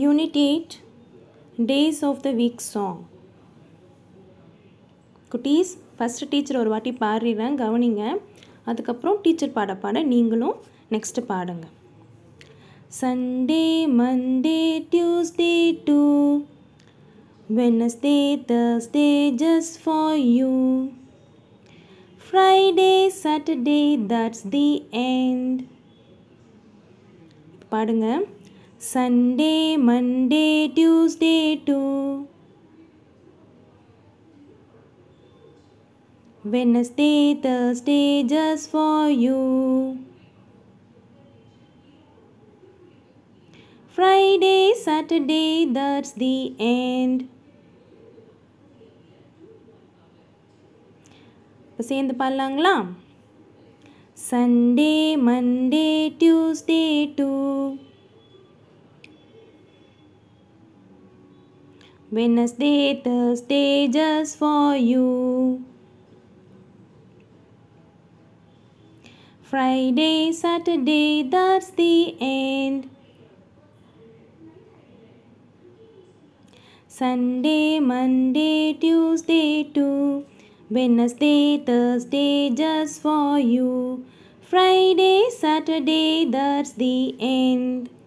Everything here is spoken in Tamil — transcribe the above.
Unit 8, Days of the Week Song. குட்டீஸ், ஃபஸ்ட்டு டீச்சர் ஒரு வாட்டி பாடுறேன், கவனிங்க. அதுக்கப்புறம் டீச்சர் பாட பாட நீங்களும் நெக்ஸ்ட்டு பாடுங்க. Sunday, Monday, Tuesday too, Wednesday, Thursday just for you, Friday, Saturday that's the end. பாடுங்க. Sunday, Monday, Tuesday too, Wednesday, Thursday just for you, Friday, Saturday that's the end. சேர்ந்து பாடலாங்களா? Sunday, Monday, Tuesday too, Wednesday, Thursday just for you, Friday, Saturday that's the end. Sunday, Monday, Tuesday too, Wednesday, Thursday just for you, Friday, Saturday that's the end.